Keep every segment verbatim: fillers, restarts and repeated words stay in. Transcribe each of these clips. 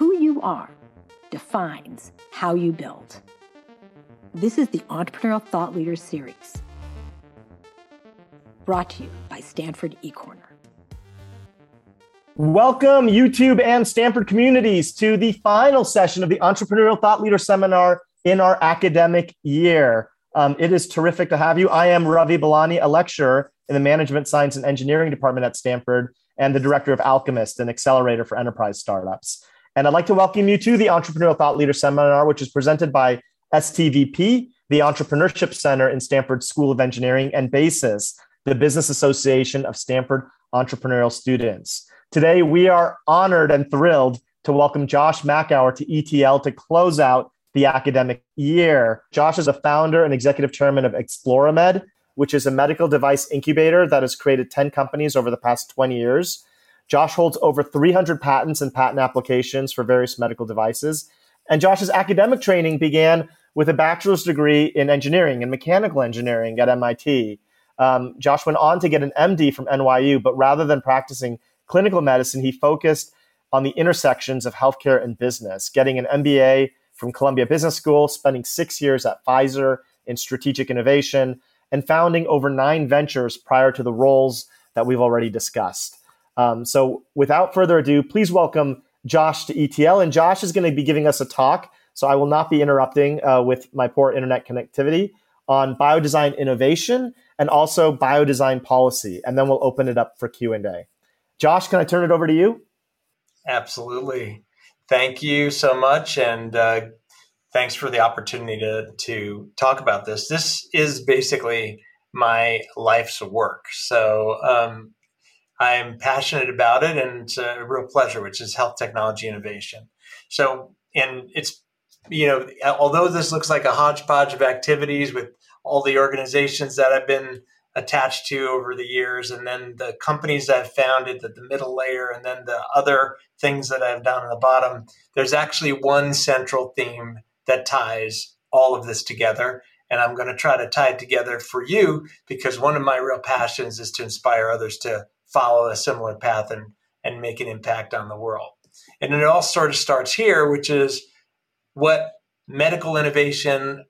who you are defines how you build. This is the Entrepreneurial Thought Leaders Series, brought to you by Stanford eCorner. Welcome, YouTube and Stanford communities, to the final session of the Entrepreneurial Thought Leader Seminar in our academic year. Um, it is terrific to have you. I am Ravi Balani, a lecturer in the Management Science and Engineering Department at Stanford and the director of Alchemist, an accelerator for enterprise startups. And I'd like to welcome you to the Entrepreneurial Thought Leader Seminar, which is presented by S T V P, the Entrepreneurship Center in Stanford School of Engineering, and BASIS, the Business Association of Stanford Entrepreneurial Students. Today, we are honored and thrilled to welcome Josh Macauer to E T L to close out the academic year. Josh is a founder and executive chairman of Exploramed, which is a medical device incubator that has created ten companies over the past twenty years. Josh holds over three hundred patents and patent applications for various medical devices. And Josh's academic training began with a bachelor's degree in engineering and mechanical engineering at M I T. Um, Josh went on to get an M D from N Y U, but rather than practicing clinical medicine, he focused on the intersections of healthcare and business, getting an M B A from Columbia Business School, spending six years at Pfizer in strategic innovation, and founding over nine ventures prior to the roles that we've already discussed. Um, so without further ado, please welcome Josh to E T L. And Josh is going to be giving us a talk, so I will not be interrupting uh, with my poor internet connectivity, on biodesign innovation and also biodesign policy. And then we'll open it up for Q and A. Josh, can I turn it over to you? Absolutely. Thank you so much, and uh, thanks for the opportunity to to talk about this. This is basically my life's work, so um, I'm passionate about it, and it's a real pleasure, which is health technology innovation. So, and it's, you know, although this looks like a hodgepodge of activities with all the organizations that I've been attached to over the years, and then the companies I've founded, the, the middle layer, and then the other things that I've done at the bottom, there's actually one central theme that ties all of this together. And I'm going to try to tie it together for you, because one of my real passions is to inspire others to follow a similar path and, and make an impact on the world. And it all sort of starts here, which is what medical innovation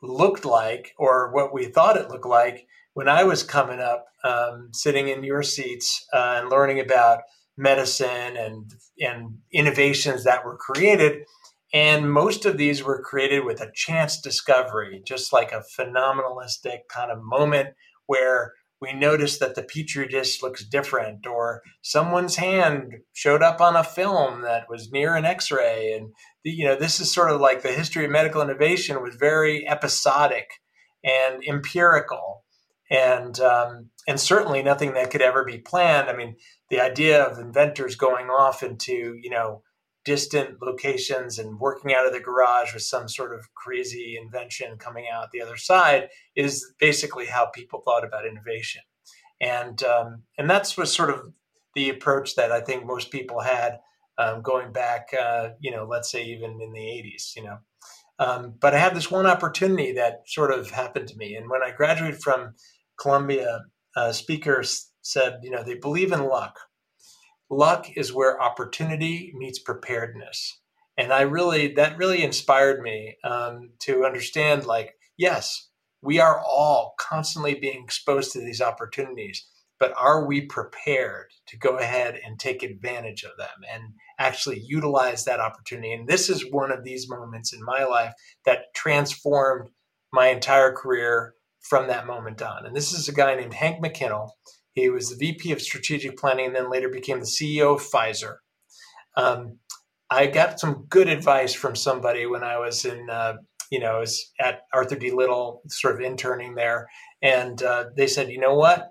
looked like, or what we thought it looked like when I was coming up, um, sitting in your seats uh, and learning about medicine and and innovations that were created. And most of these were created with a chance discovery, just like a phenomenalistic kind of moment where we noticed that the petri dish looks different, or someone's hand showed up on a film that was near an X-ray. And, the, you know, this is sort of like the history of medical innovation was very episodic and empirical. And um, and certainly nothing that could ever be planned. I mean, the idea of inventors going off into, you know, distant locations and working out of the garage with some sort of crazy invention coming out the other side is basically how people thought about innovation. And um, and that's was sort of the approach that I think most people had um, going back, uh, you know, let's say even in the eighties, you know. Um, but I had this one opportunity that sort of happened to me. And when I graduated from Columbia, uh, speakers said, you know, they believe in luck. Luck is where opportunity meets preparedness. And I really, that really inspired me um, to understand, like, yes, we are all constantly being exposed to these opportunities, but are we prepared to go ahead and take advantage of them and actually utilize that opportunity? And this is one of these moments in my life that transformed my entire career from that moment on. And this is a guy named Hank McKinnell. He was the V P of Strategic Planning and then later became the C E O of Pfizer. Um, I got some good advice from somebody when I was in, uh, you know, I was at Arthur D. Little, sort of interning there. And uh, they said, you know what?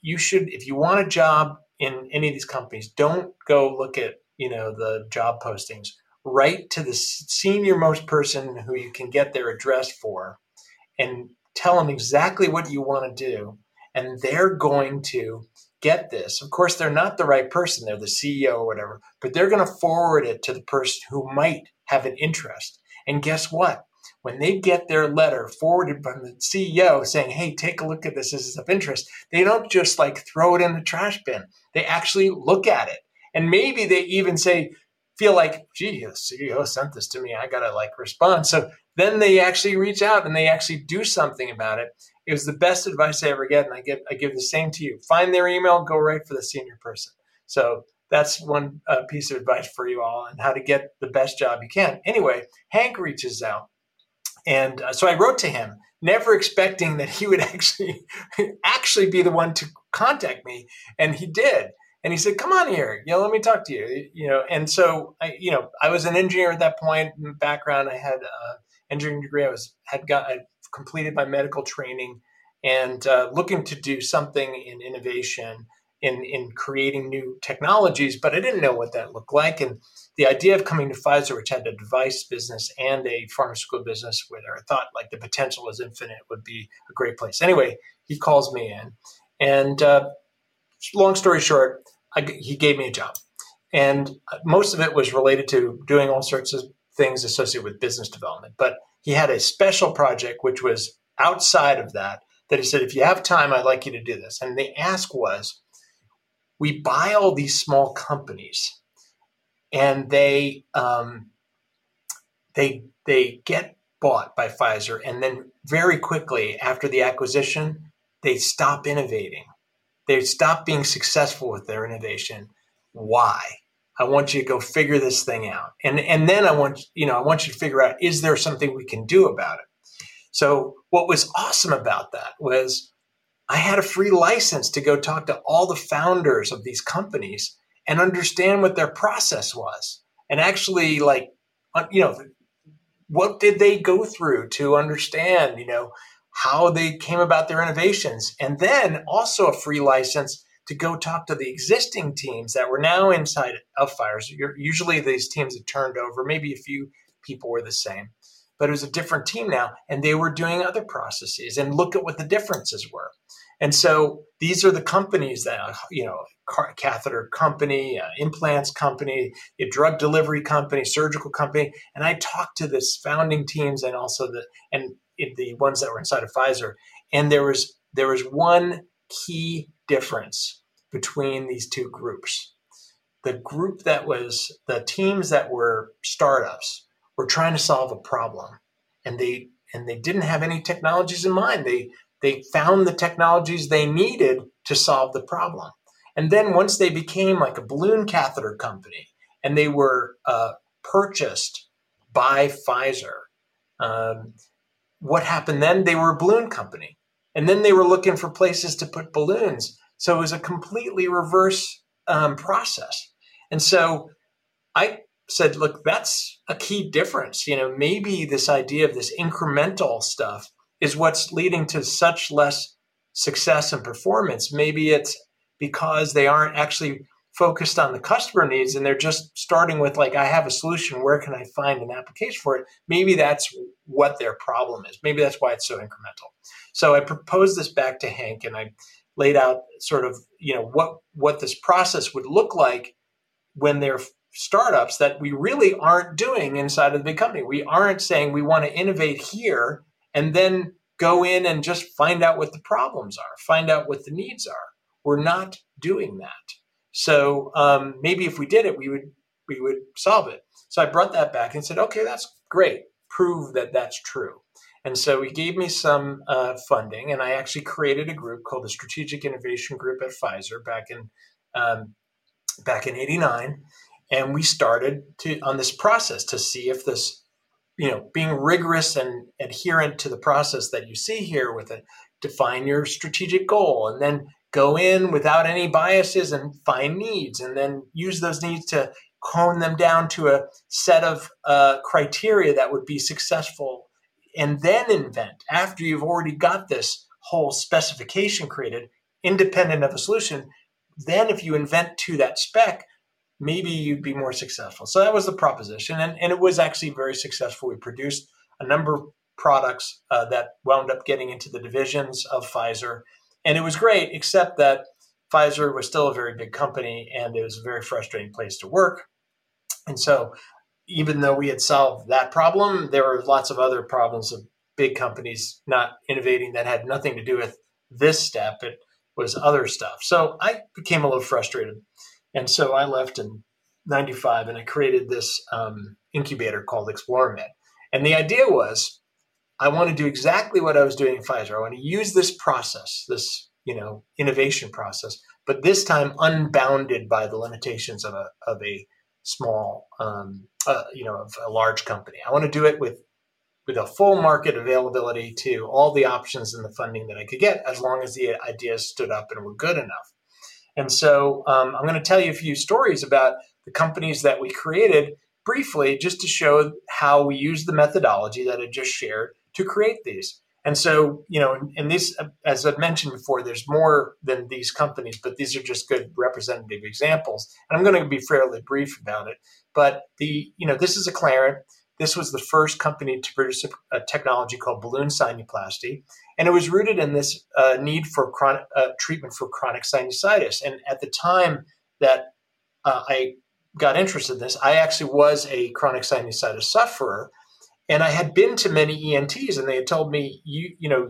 You should, if you want a job in any of these companies, don't go look at, you know, the job postings. Write to the senior most person who you can get their address for and tell them exactly what you want to do, and they're going to get this. Of course, they're not the right person. They're the C E O or whatever, but they're going to forward it to the person who might have an interest. And guess what? When they get their letter forwarded by the C E O saying, hey, take a look at this, this is of interest, they don't just like throw it in the trash bin. They actually look at it. And maybe they even say, feel like, gee, the C E O sent this to me. I got to like respond. So then they actually reach out and they actually do something about it. It was the best advice I ever get. And I give, I give the same to you. Find their email, go right for the senior person. So that's one uh, piece of advice for you all on how to get the best job you can. Anyway, Hank reaches out. And uh, so I wrote to him, never expecting that he would actually actually be the one to contact me. And he did. And he said, come on here, you know, let me talk to you, you know. And so, I, you know, I was an engineer at that point. In the background, I had an engineering degree. I was had got I completed my medical training and uh, looking to do something in innovation, in in creating new technologies, but I didn't know what that looked like. And the idea of coming to Pfizer, which had a device business and a pharmaceutical business, where I thought like the potential was infinite, would be a great place. Anyway, he calls me in, and uh, long story short, I, he gave me a job, and most of it was related to doing all sorts of things associated with business development. But he had a special project, which was outside of that, that he said, if you have time, I'd like you to do this. And the ask was, we buy all these small companies and they, um, they, they get bought by Pfizer. And then very quickly after the acquisition, they stop innovating. They stop being successful with their innovation. Why? I want you to go figure this thing out. And, and then I want, you know, I want you to figure out, is there something we can do about it? So what was awesome about that was I had a free license to go talk to all the founders of these companies and understand what their process was. And actually, like, you know, what did they go through to understand, you know, how they came about their innovations, and then also a free license to go talk to the existing teams that were now inside of Pfizer. So usually these teams had turned over. Maybe a few people were the same, but it was a different team now, and they were doing other processes and look at what the differences were. And so these are the companies that, you know, catheter company, uh, implants company, a drug delivery company, surgical company. And I talked to this founding teams and also the, and the ones that were inside of Pfizer. And there was, there was one key difference between these two groups. The group that was, the teams that were startups were trying to solve a problem, and they, and they didn't have any technologies in mind. They, they found the technologies they needed to solve the problem. And then once they became like a balloon catheter company and they were uh, purchased by Pfizer, um, what happened then? They were a balloon company. And then they were looking for places to put balloons. So it was a completely reverse um, process. And so I said, look, that's a key difference. You know, maybe this idea of this incremental stuff is what's leading to such less success and performance. Maybe it's because they aren't actually focused on the customer needs and they're just starting with like, I have a solution, where can I find an application for it? Maybe that's what their problem is. Maybe that's why it's so incremental. So I proposed this back to Hank and I laid out sort of, you know, what, what this process would look like when they're startups that we really aren't doing inside of the big company. We aren't saying we want to innovate here and then go in and just find out what the problems are, find out what the needs are. We're not doing that. So um, maybe if we did it, we would we would solve it. So I brought that back and said, okay, that's great. Prove that that's true. And so he gave me some uh, funding, and I actually created a group called the Strategic Innovation Group at Pfizer back in um, back in eighty-nine, and we started to on this process to see if this, you know, being rigorous and adherent to the process that you see here with it, define your strategic goal, and then go in without any biases and find needs, and then use those needs to hone them down to a set of uh, criteria that would be successful, and then invent, after you've already got this whole specification created, independent of a solution, then if you invent to that spec, maybe you'd be more successful. So that was the proposition, and, and it was actually very successful. We produced a number of products uh, that wound up getting into the divisions of Pfizer. And it was great, except that Pfizer was still a very big company and it was a very frustrating place to work. And so even though we had solved that problem, there were lots of other problems of big companies not innovating that had nothing to do with this step. It was other stuff. So I became a little frustrated. And so I left and ninety-five, and I created this um, incubator called Exploramed. And the idea was, I want to do exactly what I was doing at Pfizer. I want to use this process, this, you know, innovation process, but this time unbounded by the limitations of a of a small, um, uh, you know, of a large company. I want to do it with with a full market availability to all the options and the funding that I could get, as long as the ideas stood up and were good enough. And so um, I'm going to tell you a few stories about the companies that we created briefly, just to show how we use the methodology that I just shared to create these. And so, you know, and this, as I've mentioned before, there's more than these companies, but these are just good representative examples. And I'm going to be fairly brief about it. But the, you know, this is Acclarent. This was the first company to produce a, a technology called balloon sinuplasty. And it was rooted in this uh, need for chronic, uh, treatment for chronic sinusitis. And at the time that uh, I got interested in this, I actually was a chronic sinusitis sufferer. And I had been to many E N Ts, and they had told me, you, you know,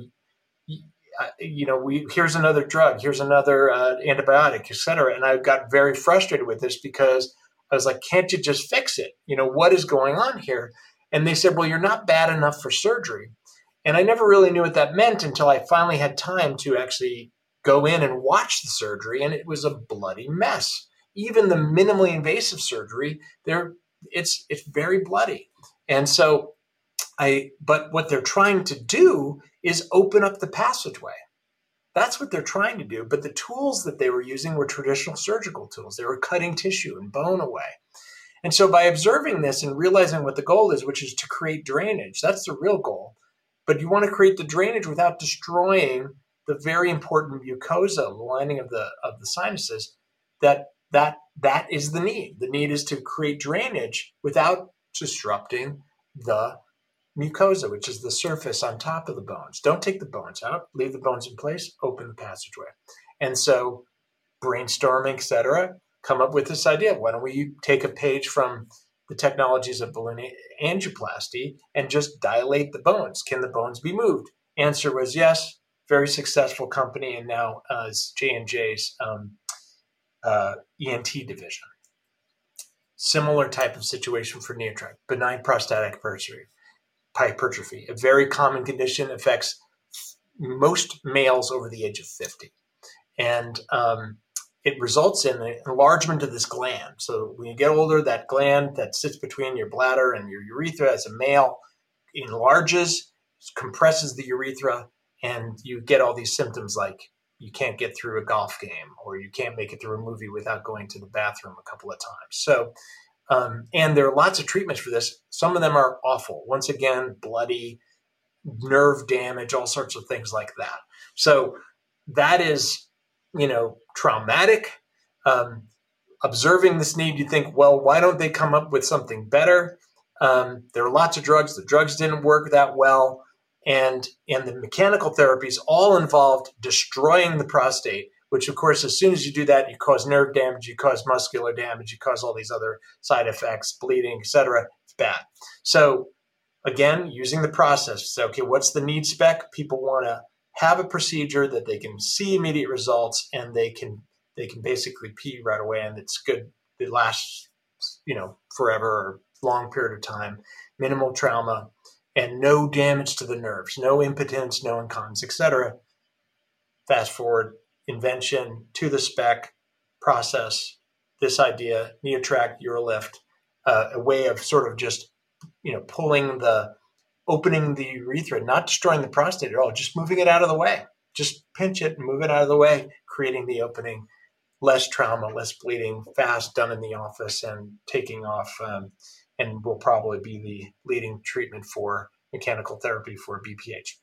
you, uh, you know, we here's another drug, here's another uh, antibiotic, et cetera. And I got very frustrated with this because I was like, can't you just fix it? You know, what is going on here? And they said, well, you're not bad enough for surgery. And I never really knew what that meant until I finally had time to actually go in and watch the surgery. And it was a bloody mess. Even the minimally invasive surgery, there it's it's very bloody. And so I, but what they're trying to do is open up the passageway. That's what they're trying to do. But the tools that they were using were traditional surgical tools. They were cutting tissue and bone away. And so by observing this and realizing what the goal is, which is to create drainage, that's the real goal. But you want to create the drainage without destroying the very important mucosa, the lining of the of the sinuses, that that that is the need. The need is to create drainage without disrupting the mucosa, which is the surface on top of the bones. Don't take the bones out, leave the bones in place, open the passageway. And so brainstorming, et cetera, come up with this idea. Why don't we take a page from the technologies of balloon angioplasty and just dilate the bones? Can the bones be moved? Answer was yes. Very successful company, and now uh, it's J and J's um, uh, E N T division. Similar type of situation for NeoTract, benign prostatic hypertrophy. hypertrophy, a very common condition, affects most males over the age of fifty. And um, it results in an enlargement of this gland. So when you get older, that gland that sits between your bladder and your urethra as a male enlarges, compresses the urethra, and you get all these symptoms like you can't get through a golf game, or you can't make it through a movie without going to the bathroom a couple of times. So Um, and there are lots of treatments for this. Some of them are awful. Once again, bloody, nerve damage, all sorts of things like that. So that is, you know, traumatic. Um, observing this need, you think, well, why don't they come up with something better? Um, there are lots of drugs. The drugs didn't work that well. And, and the mechanical therapies all involved destroying the prostate, which, of course, as soon as you do that, you cause nerve damage, you cause muscular damage, you cause all these other side effects, bleeding, et cetera. It's bad. So, again, using the process. So, okay, what's the need spec? People want to have a procedure that they can see immediate results, and they can they can basically pee right away, and it's good. It lasts, you know, forever or long period of time, minimal trauma, and no damage to the nerves, no impotence, no incontinence, et cetera. Fast forward. Invention to the spec process, this idea, NeoTract, Urolift, uh, a way of sort of just, you know, pulling the, opening the urethra, not destroying the prostate at all, just moving it out of the way, just pinch it and move it out of the way, creating the opening, less trauma, less bleeding, fast, done in the office and taking off, um, and will probably be the leading treatment for mechanical therapy for B P H.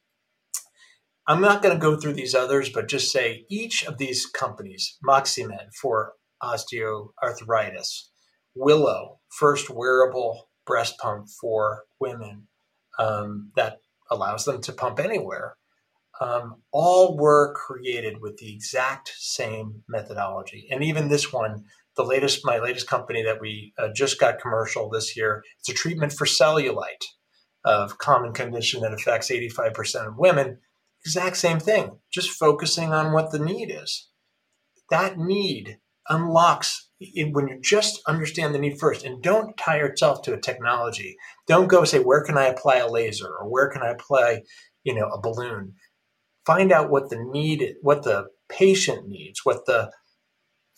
I'm not going to go through these others, but just say each of these companies, Moximed for osteoarthritis, Willow, first wearable breast pump for women um, that allows them to pump anywhere, um, all were created with the exact same methodology. And even this one, the latest, my latest company that we uh, just got commercial this year, it's a treatment for cellulite, a common condition that affects eighty-five percent of women. Exact same thing, just focusing on what the need is. That need unlocks when you just understand the need first, and don't tie yourself to a technology. Don't go say, where can I apply a laser, or where can I apply, you know, a balloon? Find out what the need, what the patient needs, what the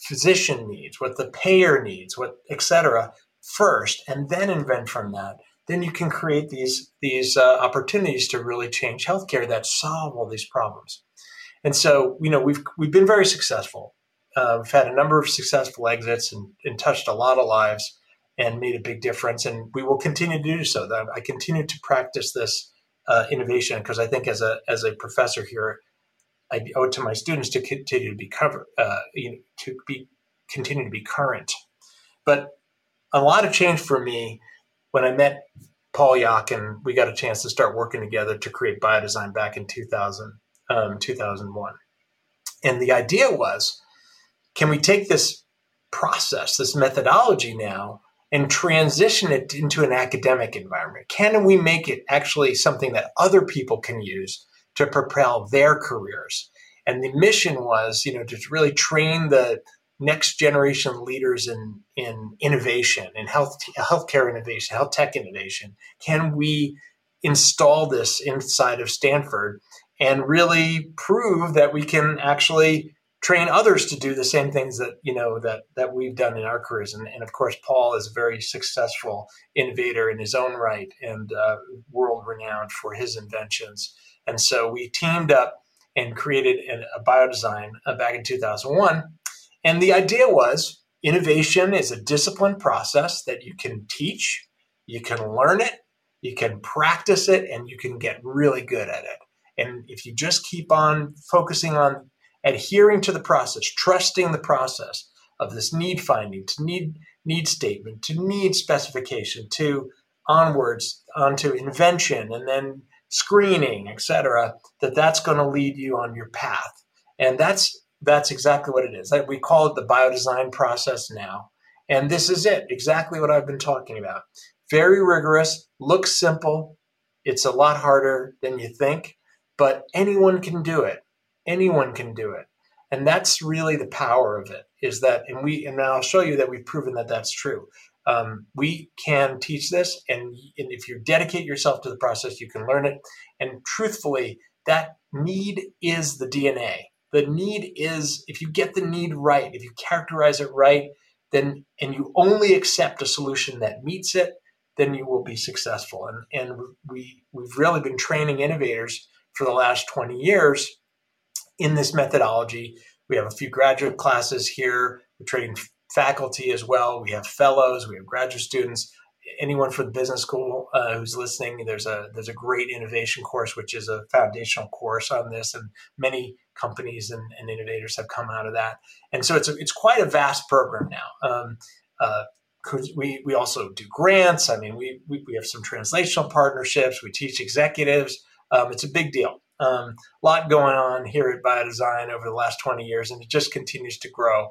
physician needs, what the payer needs, what et cetera, first, and then invent from that. Then you can create these, these uh, opportunities to really change healthcare that solve all these problems. And so, you know, we've, we've been very successful. Uh, we've had a number of successful exits and, and touched a lot of lives and made a big difference. And we will continue to do so. I continue to practice this uh, innovation because I think as a, as a professor here, I owe it to my students to continue to be cover, uh, you know, to be continue to be current. But a lot of change for me when I met Paul Yock, and we got a chance to start working together to create Biodesign back in two thousand, um, two thousand one. And the idea was, can we take this process, this methodology now, and transition it into an academic environment? Can we make it actually something that other people can use to propel their careers? And the mission was, you know, to really train the next generation leaders in, in innovation, in health, healthcare innovation, health tech innovation. Can we install this inside of Stanford and really prove that we can actually train others to do the same things that, you know, that, that we've done in our careers? And, and of course, Paul is a very successful innovator in his own right and uh, world renowned for his inventions. And so we teamed up and created an, a Biodesign uh, back in two thousand one. And the idea was, innovation is a disciplined process that you can teach, you can learn it, you can practice it, and you can get really good at it. And if you just keep on focusing on adhering to the process, trusting the process of this need finding, to need need statement, to need specification, to onwards onto invention, and then screening, et cetera, that that's going to lead you on your path. And that's That's exactly what it is. We call it the Biodesign process now. And this is it, exactly what I've been talking about. Very rigorous, looks simple. It's a lot harder than you think, but anyone can do it. Anyone can do it. And that's really the power of it, is that, and we, and I'll show you that we've proven that that's true. Um, we can teach this. And, and if you dedicate yourself to the process, you can learn it. And truthfully, that need is the D N A. The need is, if you get the need right, if you characterize it right, then, and you only accept a solution that meets it, then you will be successful. And, and we, we've really been training innovators for the last twenty years in this methodology. We have a few graduate classes here. We're training faculty as well. We have fellows, we have graduate students. Anyone from the business school uh, who's listening, there's a there's a great innovation course, which is a foundational course on this, and many companies and, and innovators have come out of that. And so it's a, it's quite a vast program now. Um, uh, we we also do grants. I mean, we we, we have some translational partnerships. We teach executives. Um, it's a big deal. Um, a lot going on here at Biodesign over the last twenty years, and it just continues to grow.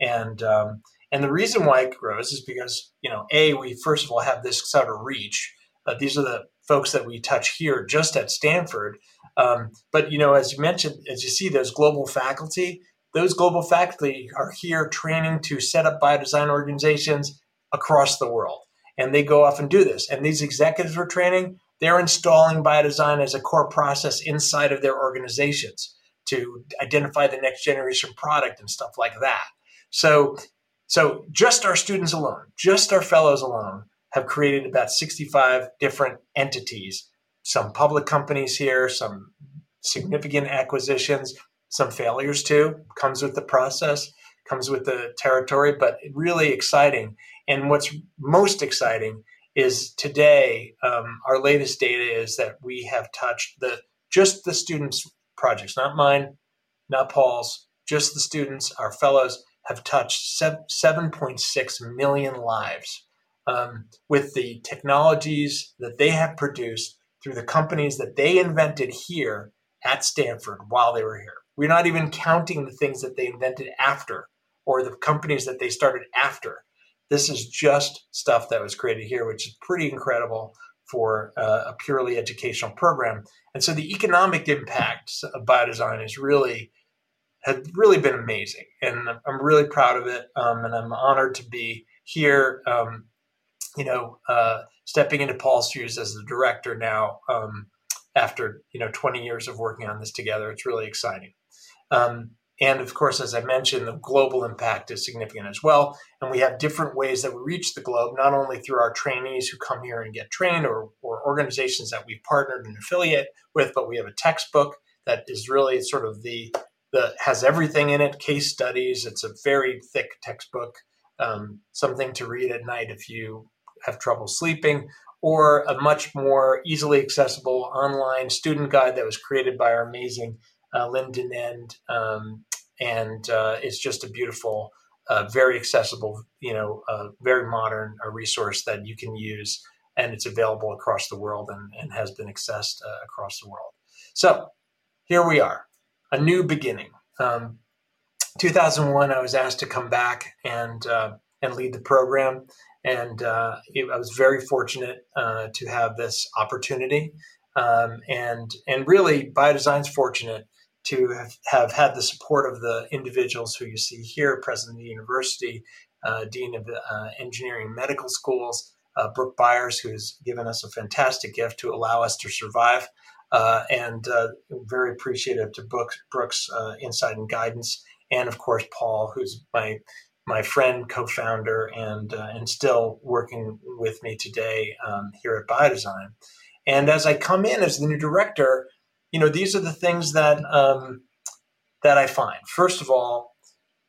And um, And the reason why it grows is because, you know, A, we first of all have this sort of reach. Uh, these are the folks that we touch here just at Stanford. Um, but, you know, as you mentioned, as you see those global faculty, those global faculty are here training to set up Biodesign organizations across the world. And they go off and do this. And these executives we're training, they're installing Biodesign as a core process inside of their organizations to identify the next generation product and stuff like that. So... So just our students alone, just our fellows alone, have created about sixty-five different entities, some public companies here, some significant acquisitions, some failures too. Comes with the process, comes with the territory, but really exciting. And what's most exciting is today, um, our latest data is that we have touched the just the students' projects, not mine, not Paul's, just the students, our fellows, have touched seven point six million lives um, with the technologies that they have produced through the companies that they invented here at Stanford while they were here. We're not even counting the things that they invented after or the companies that they started after. This is just stuff that was created here, which is pretty incredible for uh, a purely educational program. And so the economic impact of Biodesign is really had really been amazing. And I'm really proud of it. Um, and I'm honored to be here, um, you know, uh, stepping into Paul's shoes as the director now, um, after, you know, twenty years of working on this together. It's really exciting. Um, and of course, as I mentioned, the global impact is significant as well. And we have different ways that we reach the globe, not only through our trainees who come here and get trained, or, or organizations that we've partnered and affiliate with, but we have a textbook that is really sort of the, the has everything in it, case studies. It's a very thick textbook, um, something to read at night if you have trouble sleeping, or a much more easily accessible online student guide that was created by our amazing uh, Lyn Denend, um, and uh, it's just a beautiful, uh, very accessible, you know, uh, very modern uh, resource that you can use, and it's available across the world and, and has been accessed uh, across the world. So here we are, a new beginning. Um, two thousand one, I was asked to come back and uh, and lead the program. And uh, it, I was very fortunate uh, to have this opportunity. Um, and and really, BioDesign's fortunate to have, have had the support of the individuals who you see here, president of the university, uh, dean of uh, engineering and medical schools, uh, Brooke Byers, who has given us a fantastic gift to allow us to survive. Uh, and uh, very appreciative to Brooke, Brooke's uh, insight and guidance. And, of course, Paul, who's my... my friend, co-founder, and uh, and still working with me today um, here at BioDesign. And as I come in as the new director, you know, these are the things that um, that I find. First of all,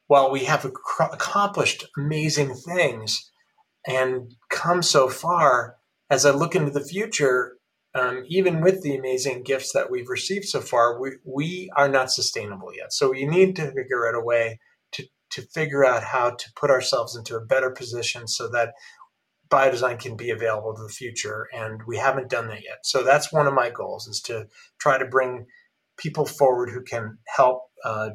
while we have ac- accomplished amazing things and come so far, as I look into the future, um, even with the amazing gifts that we've received so far, we we are not sustainable yet. So we need to figure out a way to figure out how to put ourselves into a better position so that BioDesign can be available to the future. And we haven't done that yet. So that's one of my goals, is to try to bring people forward who can help uh,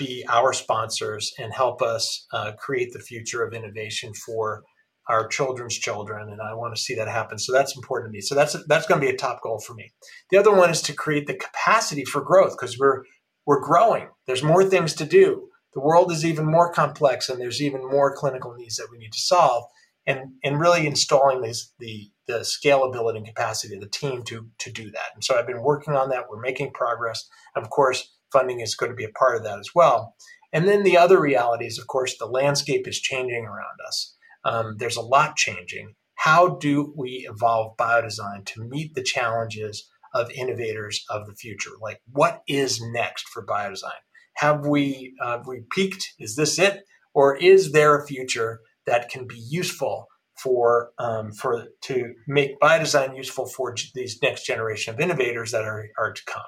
be our sponsors and help us uh, create the future of innovation for our children's children. And I want to see that happen. So that's important to me. So that's that's going to be a top goal for me. The other one is to create the capacity for growth, because we're we're growing. There's more things to do. The world is even more complex, and there's even more clinical needs that we need to solve, and, and really installing these, the the scalability and capacity of the team to, to do that. And so I've been working on that. We're making progress. Of course, funding is going to be a part of that as well. And then the other reality is, of course, the landscape is changing around us. Um, there's a lot changing. How do we evolve BioDesign to meet the challenges of innovators of the future? Like, what is next for BioDesign? Have we uh, we peaked? Is this it? Or is there a future that can be useful for um, for to make BioDesign useful for g- these next generation of innovators that are, are to come?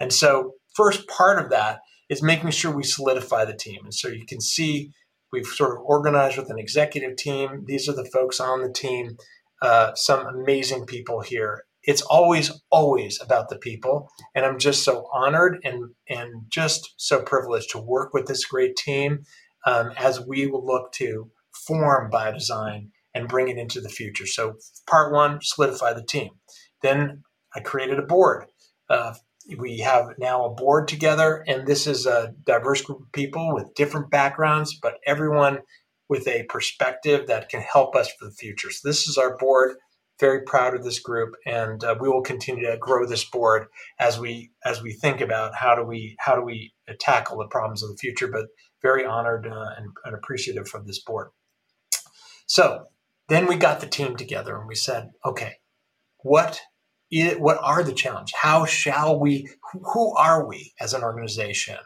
And so first part of that is making sure we solidify the team. And so you can see we've sort of organized with an executive team. These are the folks on the team, uh, some amazing people here. It's always, always about the people. And I'm just so honored and, and just so privileged to work with this great team um, as we will look to form BioDesign and bring it into the future. So part one, solidify the team. Then I created a board. Uh, we have now a board together, and this is a diverse group of people with different backgrounds, but everyone with a perspective that can help us for the future. So this is our board. Very proud of this group, and uh, we will continue to grow this board as we as we think about how do we how do we tackle the problems of the future. But very honored uh, and, and appreciative of this board. So then we got the team together and we said, okay, what is, what are the challenges? How shall we? Who, who are we as an organization?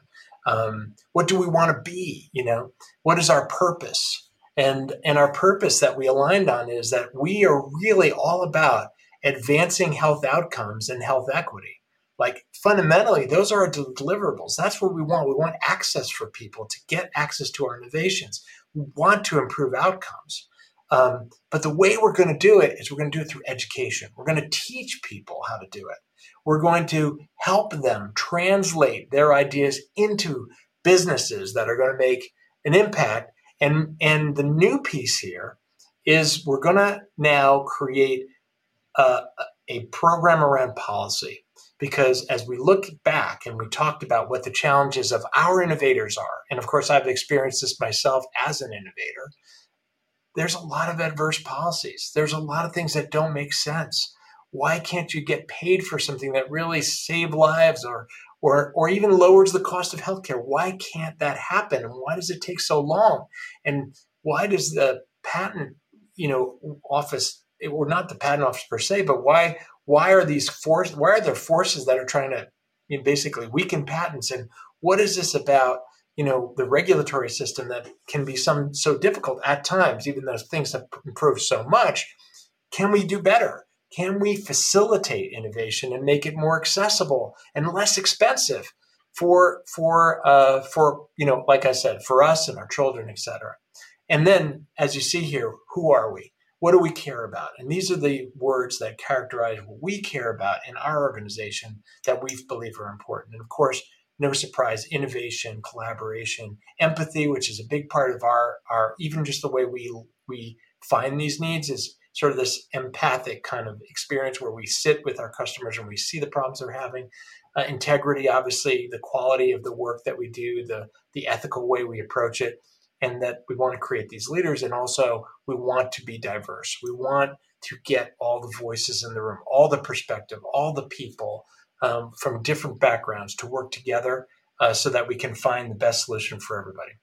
Um, what do we want to be? You know, what is our purpose? And and our purpose that we aligned on is that we are really all about advancing health outcomes and health equity. Like fundamentally, those are our deliverables. That's what we want. We want access for people to get access to our innovations. We want to improve outcomes. Um, but the way we're going to do it is we're going to do it through education. We're going to teach people how to do it. We're going to help them translate their ideas into businesses that are going to make an impact. And and the new piece here is we're going to now create a, a program around policy. because as we look back and we talked about what the challenges of our innovators are, and of course, I've experienced this myself as an innovator, there's a lot of adverse policies. There's a lot of things that don't make sense. Why can't you get paid for something that really saves lives or or or even lowers the cost of healthcare? Why can't that happen? And why does it take so long? And why does the patent, you know, office, or not the patent office per se, but why why are these force why are there forces that are trying to, you know, basically weaken patents? And what is this about, you know, the regulatory system that can be some so difficult at times, even though things have improved so much? Can we do better? Can we facilitate innovation and make it more accessible and less expensive for for uh, for, you know, like I said, for us and our children, et cetera? And then, as you see here, who are we? What do we care about? And these are the words that characterize what we care about in our organization that we believe are important. And of course, no surprise, innovation, collaboration, empathy, which is a big part of our, our even just the way we we find these needs is sort of this empathic kind of experience where we sit with our customers and we see the problems they're having. Uh, integrity, obviously, the quality of the work that we do, the, the ethical way we approach it, and that we want to create these leaders. And also, we want to be diverse. We want to get all the voices in the room, all the perspective, all the people um, from different backgrounds to work together uh, so that we can find the best solution for everybody.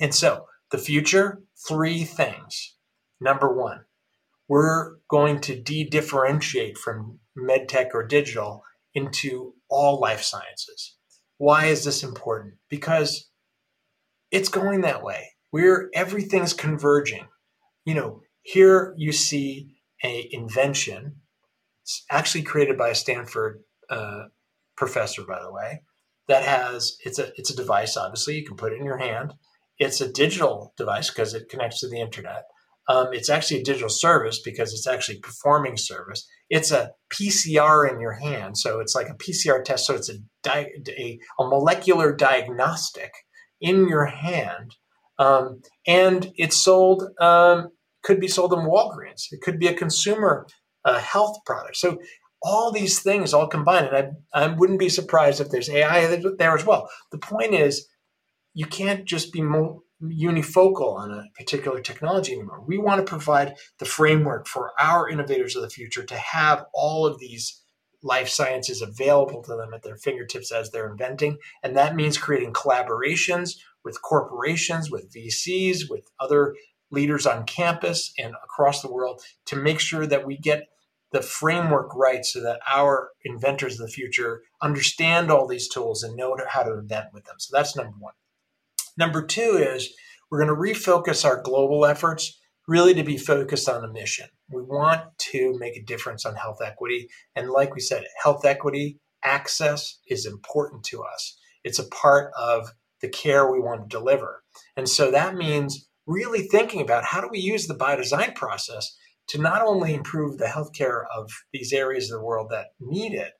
And so the future, three things. Number one, we're going to de-differentiate from medtech or digital into all life sciences. Why is this important? Because it's going that way. We're everything's converging. You know, here you see an invention, it's actually created by a Stanford uh, professor, by the way, that has it's a it's a device. Obviously, you can put it in your hand. It's a digital device because it connects to the internet. Um, it's actually a digital service because it's actually performing service. It's a P C R in your hand. So it's like a P C R test. So it's a, di- a, a molecular diagnostic in your hand. Um, and it's sold, um, could be sold in Walgreens. It could be a consumer uh, health product. So all these things all combined. And I, I wouldn't be surprised if there's A I there as well. The point is you can't just be mo- unifocal on a particular technology anymore. We want to provide the framework for our innovators of the future to have all of these life sciences available to them at their fingertips as they're inventing. And that means creating collaborations with corporations, with V Cs, with other leaders on campus and across the world to make sure that we get the framework right so that our inventors of the future understand all these tools and know how to invent with them. So that's number one. Number two is we're going to refocus our global efforts really to be focused on the mission. We want to make a difference on health equity. And like we said, health equity access is important to us. It's a part of the care we want to deliver. And so that means really thinking about how do we use the biodesign process to not only improve the healthcare of these areas of the world that need it,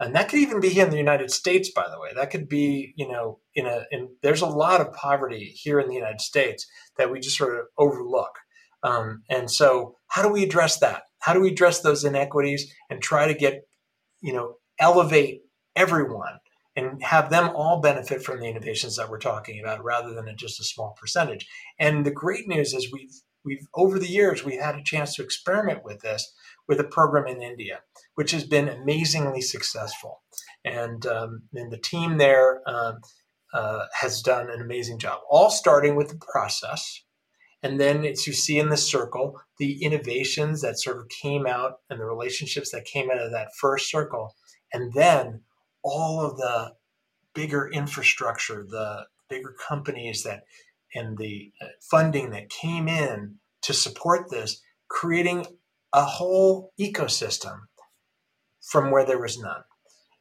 and that could even be here in the United States, by the way. That could be, you know, in a, in, there's a lot of poverty here in the United States that we just sort of overlook. Um, and so how do we address that? How do we address those inequities and try to get, you know, elevate everyone and have them all benefit from the innovations that we're talking about rather than just a small percentage? And the great news is we've, we've over the years, we've had a chance to experiment with this with a program in India, which has been amazingly successful. And, um, and the team there uh, uh, has done an amazing job, all starting with the process. And then it's, you see in the circle, the innovations that sort of came out and the relationships that came out of that first circle. And then all of the bigger infrastructure, the bigger companies that, and the funding that came in to support this, creating a whole ecosystem from where there was none.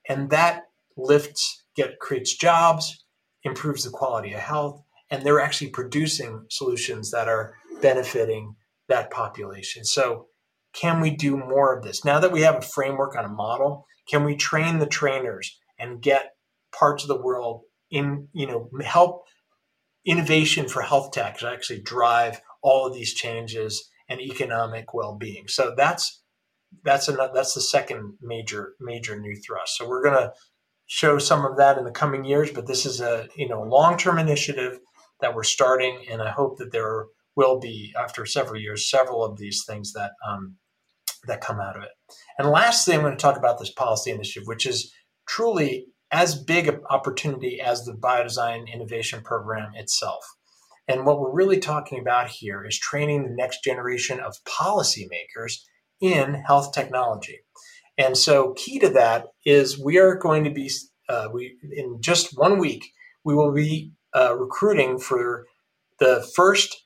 And that lifts, get, creates jobs, improves the quality of health, and they're actually producing solutions that are benefiting that population. So can we do more of this? Now that we have a framework on a model, can we train the trainers and get parts of the world in, you know, help innovation for health tech actually drive all of these changes and economic well-being? So that's that's another, that's the second major, major new thrust. So we're going to show some of that in the coming years, but this is a, you know, long-term initiative that we're starting. And I hope that there will be, after several years, several of these things that, um, that come out of it. And lastly, I'm going to talk about this policy initiative, which is truly as big an opportunity as the Biodesign Innovation Program itself. And what we're really talking about here is training the next generation of policymakers in health technology. And so key to that is we are going to be, uh, we in just one week, we will be uh, recruiting for the first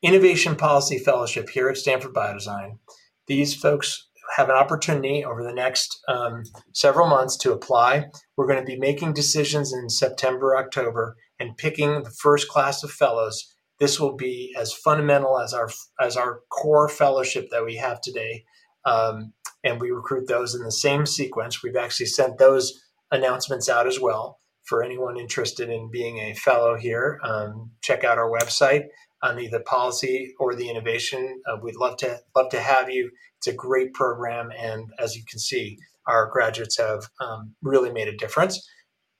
Innovation Policy Fellowship here at Stanford Biodesign. These folks have an opportunity over the next um, several months to apply. We're going to be making decisions in September, October, and picking the first class of fellows. This will be as fundamental as our as our core fellowship that we have today. Um, and we recruit those in the same sequence. We've actually sent those announcements out as well for anyone interested in being a fellow here. Um, check out our website on either policy or the innovation. Uh, we'd love to love to have you. It's a great program. And as you can see, our graduates have um, really made a difference.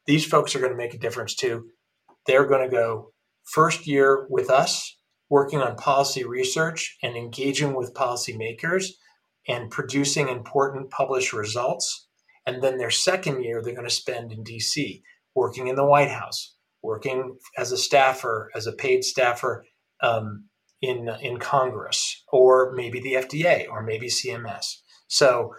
These folks are going to make a difference too. They're going to go first year with us, working on policy research and engaging with policymakers and producing important published results. And then their second year, they're going to spend in D C, working in the White House, working as a staffer, as a paid staffer, Um, in in Congress, or maybe the F D A, or maybe C M S. So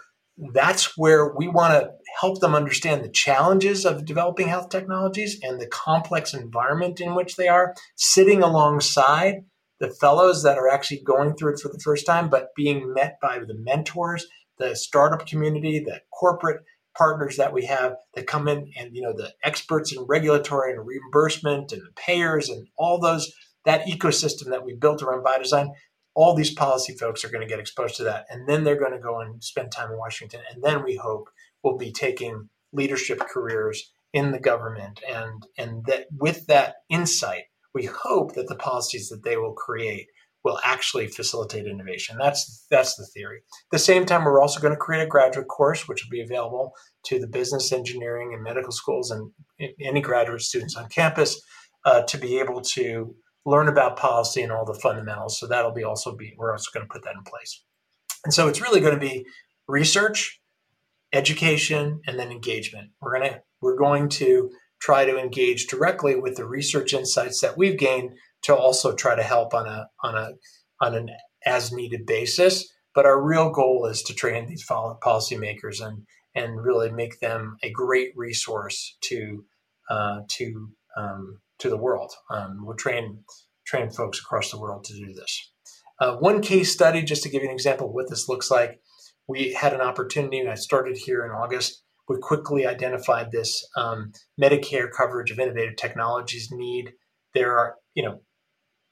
that's where we want to help them understand the challenges of developing health technologies and the complex environment in which they are, sitting alongside the fellows that are actually going through it for the first time, but being met by the mentors, the startup community, the corporate partners that we have that come in, and, you know, the experts in regulatory and reimbursement and the payers and all those. That ecosystem that we built around Biodesign, all these policy folks are going to get exposed to that. And then they're going to go and spend time in Washington. And then we hope we'll be taking leadership careers in the government. And, and that with that insight, we hope that the policies that they will create will actually facilitate innovation. That's, that's the theory. At the same time, we're also going to create a graduate course, which will be available to the business, engineering, and medical schools and any graduate students on campus uh, to be able to learn about policy and all the fundamentals. So that'll be also be, we're also going to put that in place. And so it's really going to be research, education, and then engagement. We're going to, we're going to try to engage directly with the research insights that we've gained to also try to help on a, on a, on an as needed basis. But our real goal is to train these policymakers and, and really make them a great resource to, uh, to, um, to the world. Um, we'll train, train folks across the world to do this. Uh, one case study, just to give you an example of what this looks like, we had an opportunity, and I started here in August, we quickly identified this um, Medicare coverage of innovative technologies need. There are, you know,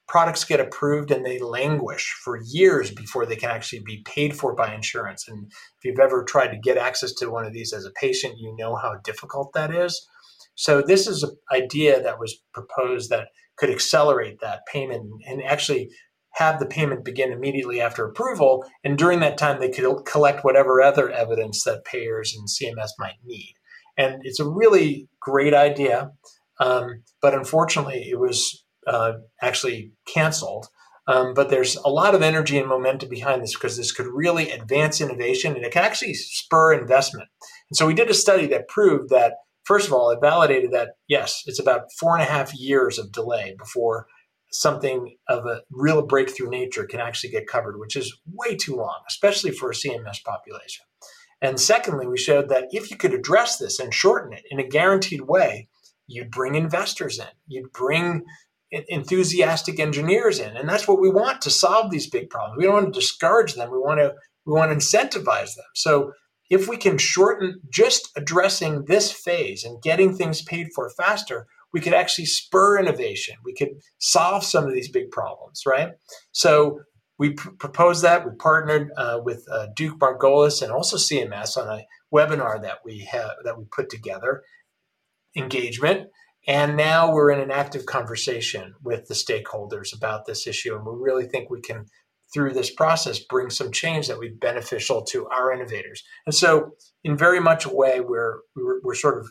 products get approved and they languish for years before they can actually be paid for by insurance. And if you've ever tried to get access to one of these as a patient, you know how difficult that is. So this is an idea that was proposed that could accelerate that payment and actually have the payment begin immediately after approval. And during that time, they could collect whatever other evidence that payers and C M S might need. And it's a really great idea. Um, but unfortunately, it was uh, actually canceled. Um, but there's a lot of energy and momentum behind this because this could really advance innovation and it can actually spur investment. And so we did a study that proved that, first of all, it validated that, yes, it's about four and a half years of delay before something of a real breakthrough nature can actually get covered, which is way too long, especially for a C M S population. And secondly, we showed that if you could address this and shorten it in a guaranteed way, you'd bring investors in, you'd bring enthusiastic engineers in. And that's what we want to solve these big problems. We don't want to discourage them. We want to, we want to incentivize them. So if we can shorten just addressing this phase and getting things paid for faster, we could actually spur innovation. We could solve some of these big problems, right? So we pr- proposed that. We partnered uh, with uh, Duke Margolis and also C M S on a webinar that we have, that we put together, engagement. And now we're in an active conversation with the stakeholders about this issue. And we really think we can through this process, bring some change that would be beneficial to our innovators. And so in very much a way, we're, we're, we're sort of,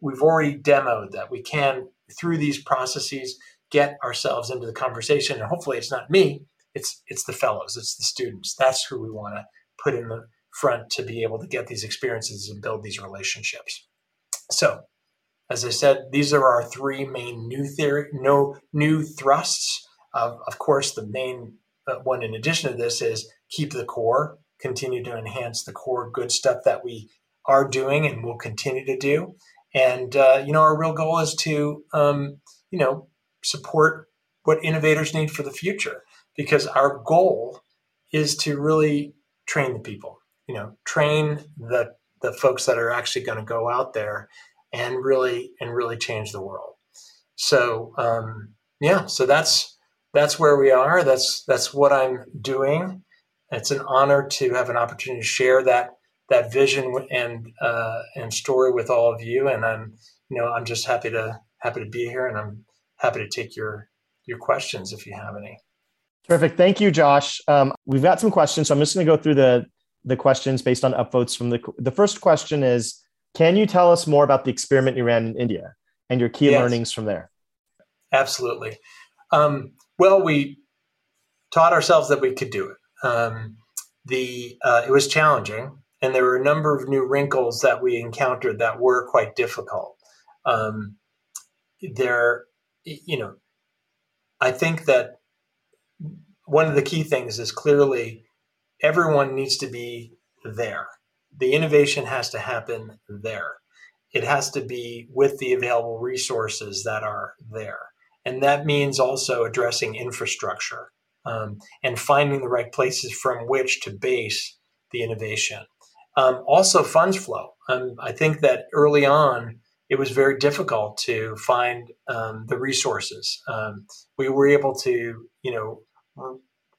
we've already demoed that we can, through these processes, get ourselves into the conversation. And hopefully it's not me, it's it's the fellows, it's the students. That's who we want to put in the front to be able to get these experiences and build these relationships. So, as I said, these are our three main new theory, no new thrusts. Of, of course, the main one in addition to this is keep the core, continue to enhance the core good stuff that we are doing and will continue to do. And, uh, you know, our real goal is to, um, you know, support what innovators need for the future, because our goal is to really train the people, you know, train the the folks that are actually going to go out there and really and really change the world. So, um, yeah, so that's that's where we are. That's that's what I'm doing. It's an honor to have an opportunity to share that that vision and uh, and story with all of you. And I'm, you know, I'm just happy to happy to be here, and I'm happy to take your your questions if you have any. Terrific. Thank you, Josh. Um, we've got some questions, so I'm just going to go through the the questions based on upvotes from the the first question is, can you tell us more about the experiment you ran in India and your key yes. learnings from there? Absolutely. Um, well, we taught ourselves that we could do it. Um, the uh, it was challenging, and there were a number of new wrinkles that we encountered that were quite difficult. Um, there, you know, I think that one of the key things is clearly everyone needs to be there. The innovation has to happen there. It has to be with the available resources that are there. And that means also addressing infrastructure um, and finding the right places from which to base the innovation. Um, also, funds flow. Um, I think that early on, it was very difficult to find um, the resources. Um, we were able to, you know,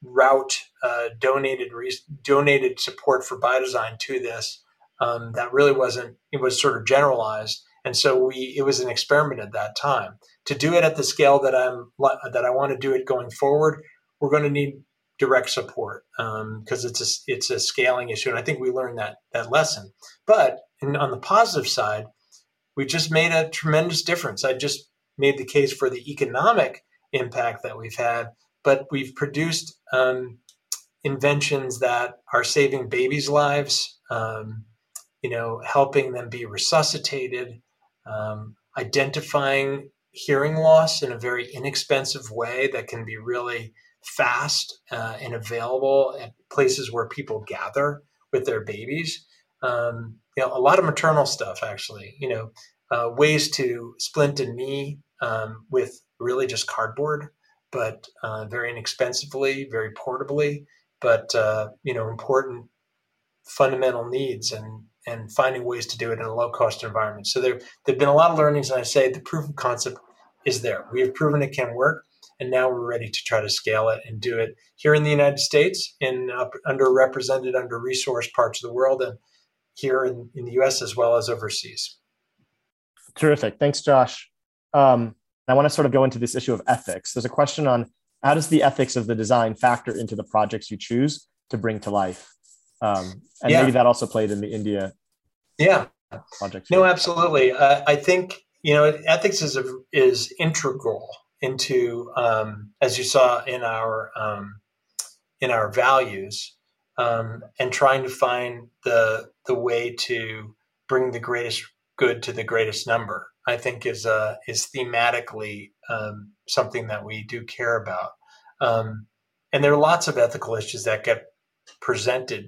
route uh, donated re- donated support for biodesign to this. Um, that really wasn't, it was sort of generalized. And so we, it was an experiment at that time. To do it at the scale that I'm, that I want to do it going forward, we're going to need direct support um, because it's a, it's a scaling issue. And I think we learned that, that lesson. But in, on the positive side, we just made a tremendous difference. I just made the case for the economic impact that we've had, but we've produced um, inventions that are saving babies' lives, um, you know, helping them be resuscitated, um, identifying hearing loss in a very inexpensive way that can be really fast uh, and available at places where people gather with their babies. Um, you know, a lot of maternal stuff, actually, you know, uh, ways to splint a knee um, with really just cardboard, but uh, very inexpensively, very portably, but, uh, you know, important fundamental needs and, and finding ways to do it in a low cost environment. So there have been a lot of learnings. And I say the proof of concept is there. We have proven it can work. And now we're ready to try to scale it and do it here in the United States, in uh, underrepresented, under-resourced parts of the world, and here in, in the U S as well as overseas. Terrific. Thanks, Josh. Um, I want to sort of go into this issue of ethics. There's a question on how does the ethics of the design factor into the projects you choose to bring to life? Um, and yeah. maybe that also played in the India yeah. project. No, absolutely. Uh, I think, you know, ethics is, a, is integral into, um, as you saw in our, um, in our values, Um, and trying to find the the way to bring the greatest good to the greatest number, I think is uh, is thematically um, something that we do care about. Um, and there are lots of ethical issues that get presented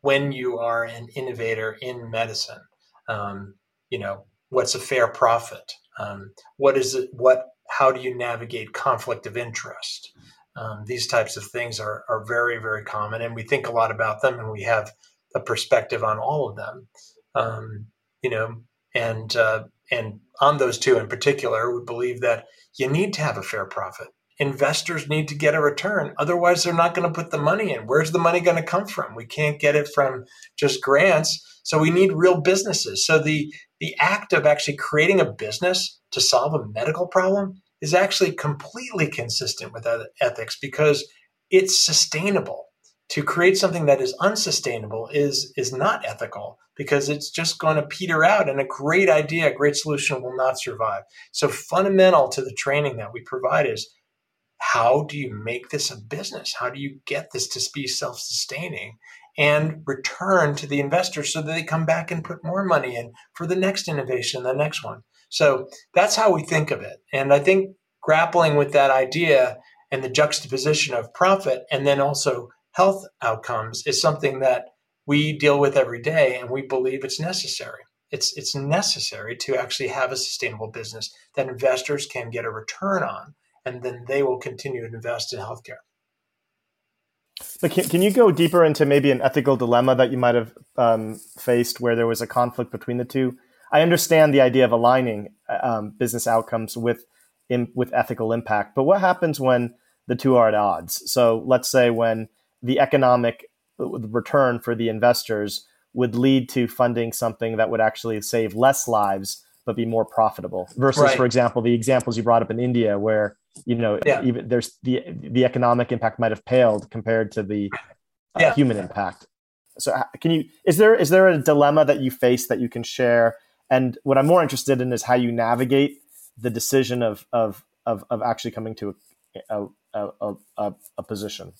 when you are an innovator in medicine. Um, you know, what's a fair profit? Um, what is it? What? How do you navigate conflict of interest? Um, these types of things are, are very, very common, and we think a lot about them, and we have a perspective on all of them, um, you know, and uh, and on those two in particular, we believe that you need to have a fair profit. Investors need to get a return. Otherwise, they're not going to put the money in. Where's the money going to come from? We can't get it from just grants. So we need real businesses. So the the act of actually creating a business to solve a medical problem is actually completely consistent with ethics, because it's sustainable. To create something that is unsustainable is is not ethical, because it's just going to peter out, and a great idea, a great solution will not survive. So fundamental to the training that we provide is, how do you make this a business? How do you get this to be self-sustaining and return to the investors so that they come back and put more money in for the next innovation, the next one? So that's how we think of it. And I think grappling with that idea and the juxtaposition of profit and then also health outcomes is something that we deal with every day, and we believe it's necessary. It's it's necessary to actually have a sustainable business that investors can get a return on, and then they will continue to invest in healthcare. But can, can you go deeper into maybe an ethical dilemma that you might have um, faced where there was a conflict between the two? I understand the idea of aligning um, business outcomes with in, with ethical impact, but what happens when the two are at odds? So let's say when the economic return for the investors would lead to funding something that would actually save less lives but be more profitable versus, right. for example, the examples you brought up in India where, you know, yeah. even there's the the economic impact might have paled compared to the uh, yeah. human impact. So can you is there is there a dilemma that you face that you can share? And what I'm more interested in is how you navigate the decision of of of, of actually coming to a a, a, a, a position.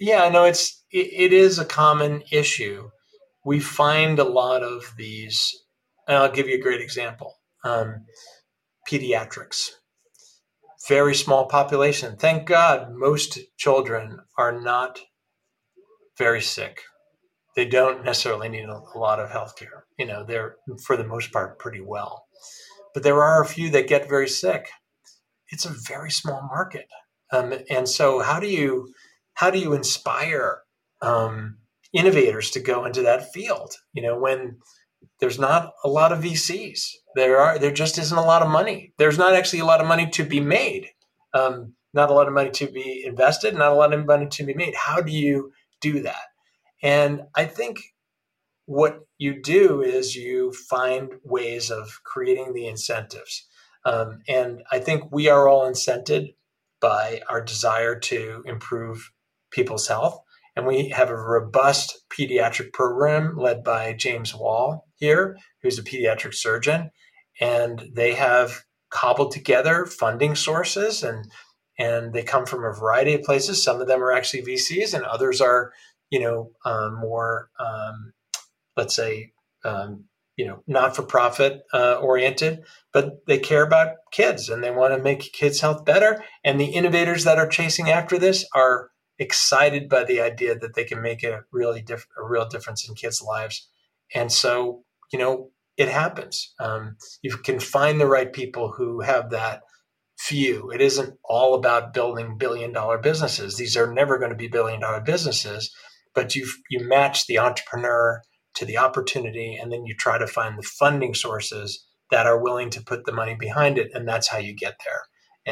Yeah, I know it's it, it is a common issue. We find a lot of these, and I'll give you a great example. Um, pediatrics, very small population. Thank God, most children are not very sick. They don't necessarily need a, a lot of healthcare. You know, they're for the most part pretty well, but there are a few that get very sick. It's a very small market, um, and so how do you? How do you inspire um, innovators to go into that field? You know, when there's not a lot of V Cs, there are there just isn't a lot of money. There's not actually a lot of money to be made, um, not a lot of money to be invested, not a lot of money to be made. How do you do that? And I think what you do is you find ways of creating the incentives. Um, and I think we are all incented by our desire to improve people's health. And we have a robust pediatric program led by James Wall here, who's a pediatric surgeon. And they have cobbled together funding sources, and and they come from a variety of places. Some of them are actually V Cs, and others are, you know, um, more, um, let's say, um, you know, not-for-profit uh, oriented, but they care about kids and they want to make kids' health better. And the innovators that are chasing after this are excited by the idea that they can make a really diff- a real difference in kids' lives. And so, you know, it happens. Um, you can find the right people who have that view. It isn't all about building billion-dollar businesses. These are never going to be billion-dollar businesses, but you you match the entrepreneur to the opportunity, and then you try to find the funding sources that are willing to put the money behind it, and that's how you get there.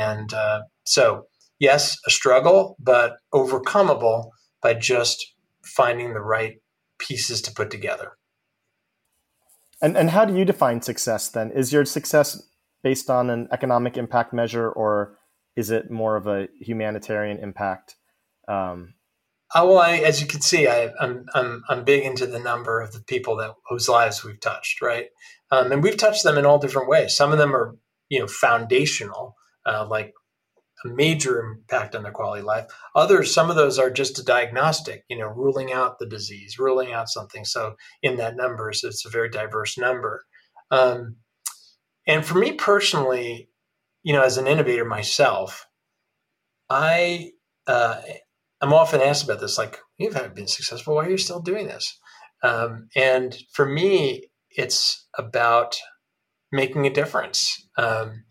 And uh, so, yes, a struggle, but overcomable by just finding the right pieces to put together. And and how do you define success then? Is your success based on an economic impact measure, or is it more of a humanitarian impact? Um, Oh, well, I, as you can see, I, I'm I'm I'm big into the number of the people that whose lives we've touched, right? Um, and we've touched them in all different ways. Some of them are, you know, foundational, uh, like a major impact on their quality of life. Others, some of those are just a diagnostic, you know, ruling out the disease, ruling out something. So in that number, so it's a very diverse number. Um, and for me personally, you know, as an innovator myself, I. Uh, I'm often asked about this, like, you haven't been successful. Why are you still doing this? Um, and for me, it's about making a difference. Um,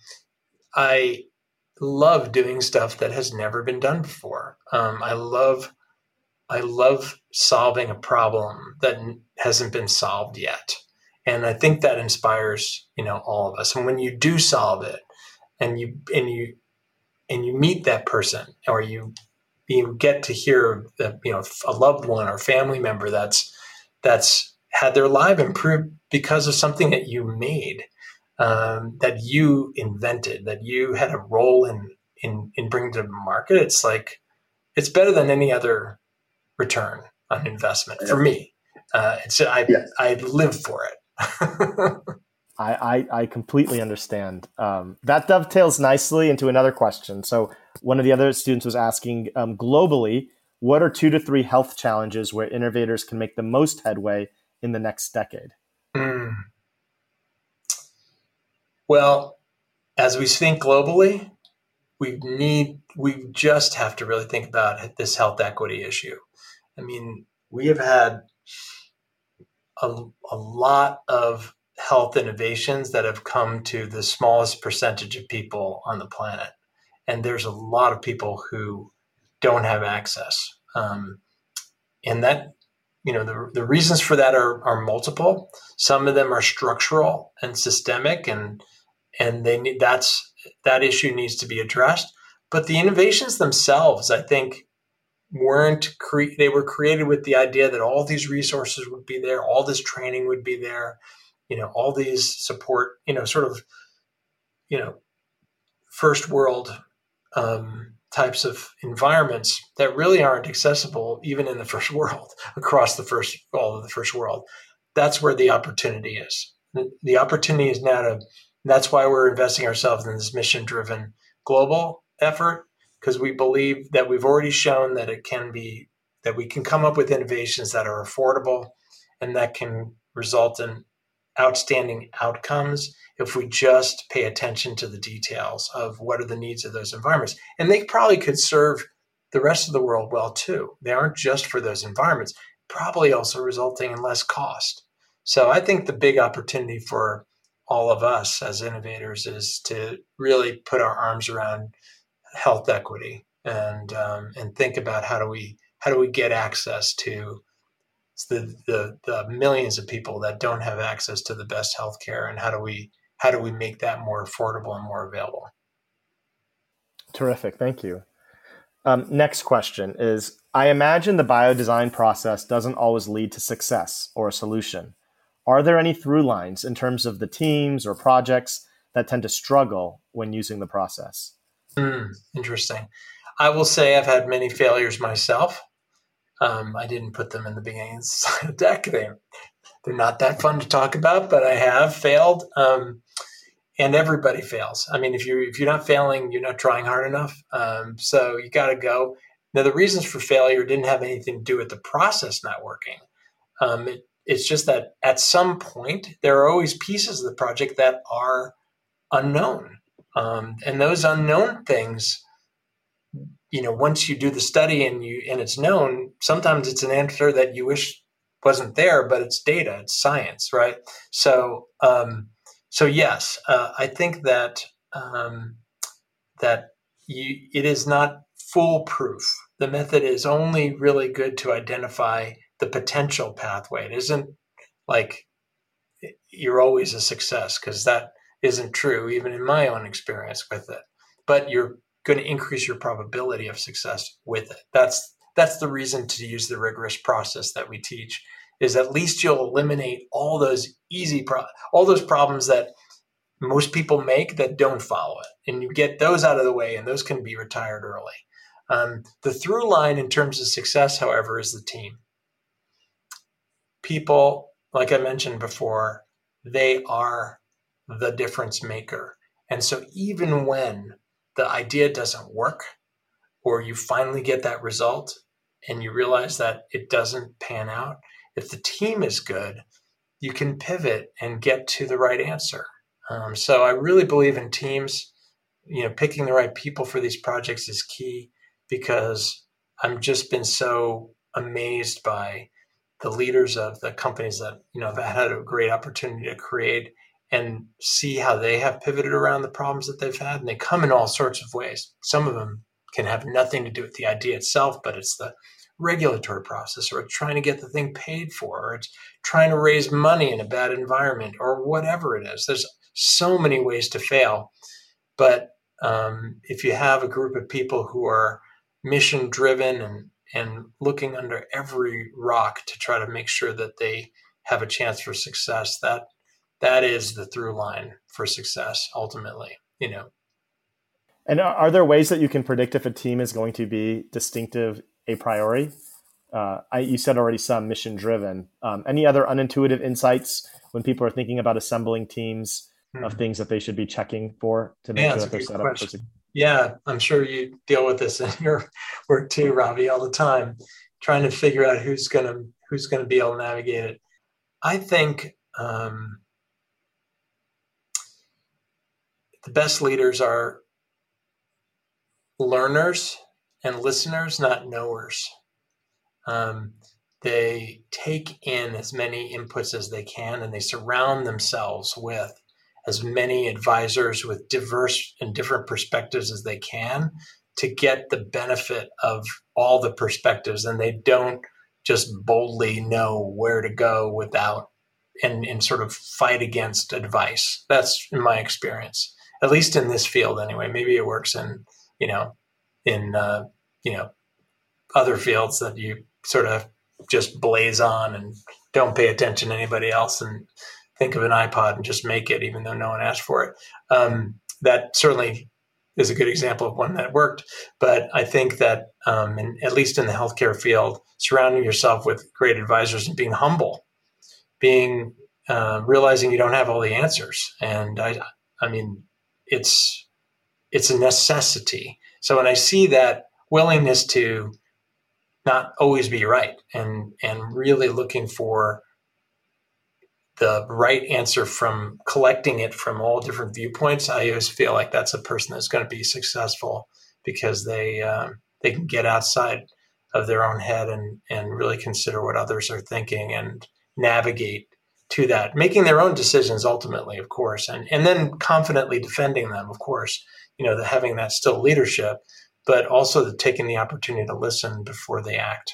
I love doing stuff that has never been done before. Um, I love, I love solving a problem that hasn't been solved yet. And I think that inspires, you know, all of us. And when you do solve it, and you and you and you meet that person, or you you get to hear, you know, a loved one or family member that's that's had their life improved because of something that you made, um, that you invented, that you had a role in in in bringing to the market. It's like it's better than any other return on investment for me. Uh, it's I yeah. I live for it. I, I I completely understand. Um, that dovetails nicely into another question. So one of the other students was asking, um, globally, what are two to three health challenges where innovators can make the most headway in the next decade? Mm. Well, as we think globally, we need we just have to really think about this health equity issue. I mean, we have had a, a lot of health innovations that have come to the smallest percentage of people on the planet. And there's a lot of people who don't have access. Um, and that, you know, the, the reasons for that are, are multiple. Some of them are structural and systemic, and and they need, that's that issue needs to be addressed. But the innovations themselves, I think, weren't cre- they were created with the idea that all these resources would be there, all this training would be there, you know, all these support, you know, sort of, you know, first world um, types of environments that really aren't accessible even in the first world, across the first, all of the first world. That's where the opportunity is. The, the opportunity is now to, that's why we're investing ourselves in this mission-driven global effort, because we believe that we've already shown that it can be, that we can come up with innovations that are affordable and that can result in outstanding outcomes if we just pay attention to the details of what are the needs of those environments. And they probably could serve the rest of the world well too. They aren't just for those environments, probably also resulting in less cost. So I think the big opportunity for all of us as innovators is to really put our arms around health equity and um, and think about how do we how do we get access to the, the the millions of people that don't have access to the best healthcare, and how do we how do we make that more affordable and more available? Terrific, thank you. Um, next question is: I imagine the biodesign process doesn't always lead to success or a solution. Are there any through lines in terms of the teams or projects that tend to struggle when using the process? Mm, interesting. I will say I've had many failures myself. Um, I didn't put them in the beginning of the deck. They, they're not that fun to talk about, but I have failed. Um, and everybody fails. I mean, if you, if you're not failing, you're not trying hard enough. Um, so you got to go. Now, the reasons for failure didn't have anything to do with the process not working. Um, it, it's just that at some point, there are always pieces of the project that are unknown. Um, and those unknown things, you know, once you do the study and you and it's known, sometimes it's an answer that you wish wasn't there, but it's data, it's science, right? So, um, so yes, uh, I think that um, that you, it is not foolproof. The method is only really good to identify the potential pathway. It isn't like you're always a success, because that isn't true, even in my own experience with it, but you're going to increase your probability of success with it. That's, that's the reason to use the rigorous process that we teach, is at least you'll eliminate all those easy, pro- all those problems that most people make that don't follow it. And you get those out of the way, and those can be retired early. Um, the through line in terms of success, however, is the team. People, like I mentioned before, they are the difference maker. And so even when the idea doesn't work, or you finally get that result and you realize that it doesn't pan out, if the team is good, you can pivot and get to the right answer. Um, so I really believe in teams. You know, picking the right people for these projects is key, because I've just been so amazed by the leaders of the companies that, you know, have had a great opportunity to create and see how they have pivoted around the problems that they've had. And they come in all sorts of ways. Some of them can have nothing to do with the idea itself, but it's the regulatory process, or it's trying to get the thing paid for, or it's trying to raise money in a bad environment, or whatever it is. There's so many ways to fail. But um, if you have a group of people who are mission-driven and, and looking under every rock to try to make sure that they have a chance for success, that That is the through line for success, ultimately, you know. And are, are there ways that you can predict if a team is going to be distinctive a priori? Uh, I, you said already some mission driven. Um, any other unintuitive insights when people are thinking about assembling teams mm-hmm. of things that they should be checking for to make yeah, sure that they're set up for success? Yeah, I'm sure you deal with this in your work too, Ravi, all the time, trying to figure out who's going to who's going to be able to navigate it. I think um, the best leaders are learners and listeners, not knowers. Um, they take in as many inputs as they can, and they surround themselves with as many advisors with diverse and different perspectives as they can to get the benefit of all the perspectives. And they don't just boldly know where to go without and, and sort of fight against advice. That's in my experience, at least in this field anyway. Maybe it works in, you know, in, uh, you know, other fields that you sort of just blaze on and don't pay attention to anybody else and think of an iPod and just make it, even though no one asked for it. Um, that certainly is a good example of one that worked. But I think that, um, in, at least in the healthcare field, surrounding yourself with great advisors and being humble, being uh, realizing you don't have all the answers. And I, I mean, it's it's a necessity. So when I see that willingness to not always be right and and really looking for the right answer from collecting it from all different viewpoints, I always feel like that's a person that's going to be successful because they um, they can get outside of their own head and and really consider what others are thinking and navigate to that, making their own decisions ultimately, of course, and and then confidently defending them, of course, you know, the, having that still leadership, but also the, taking the opportunity to listen before they act.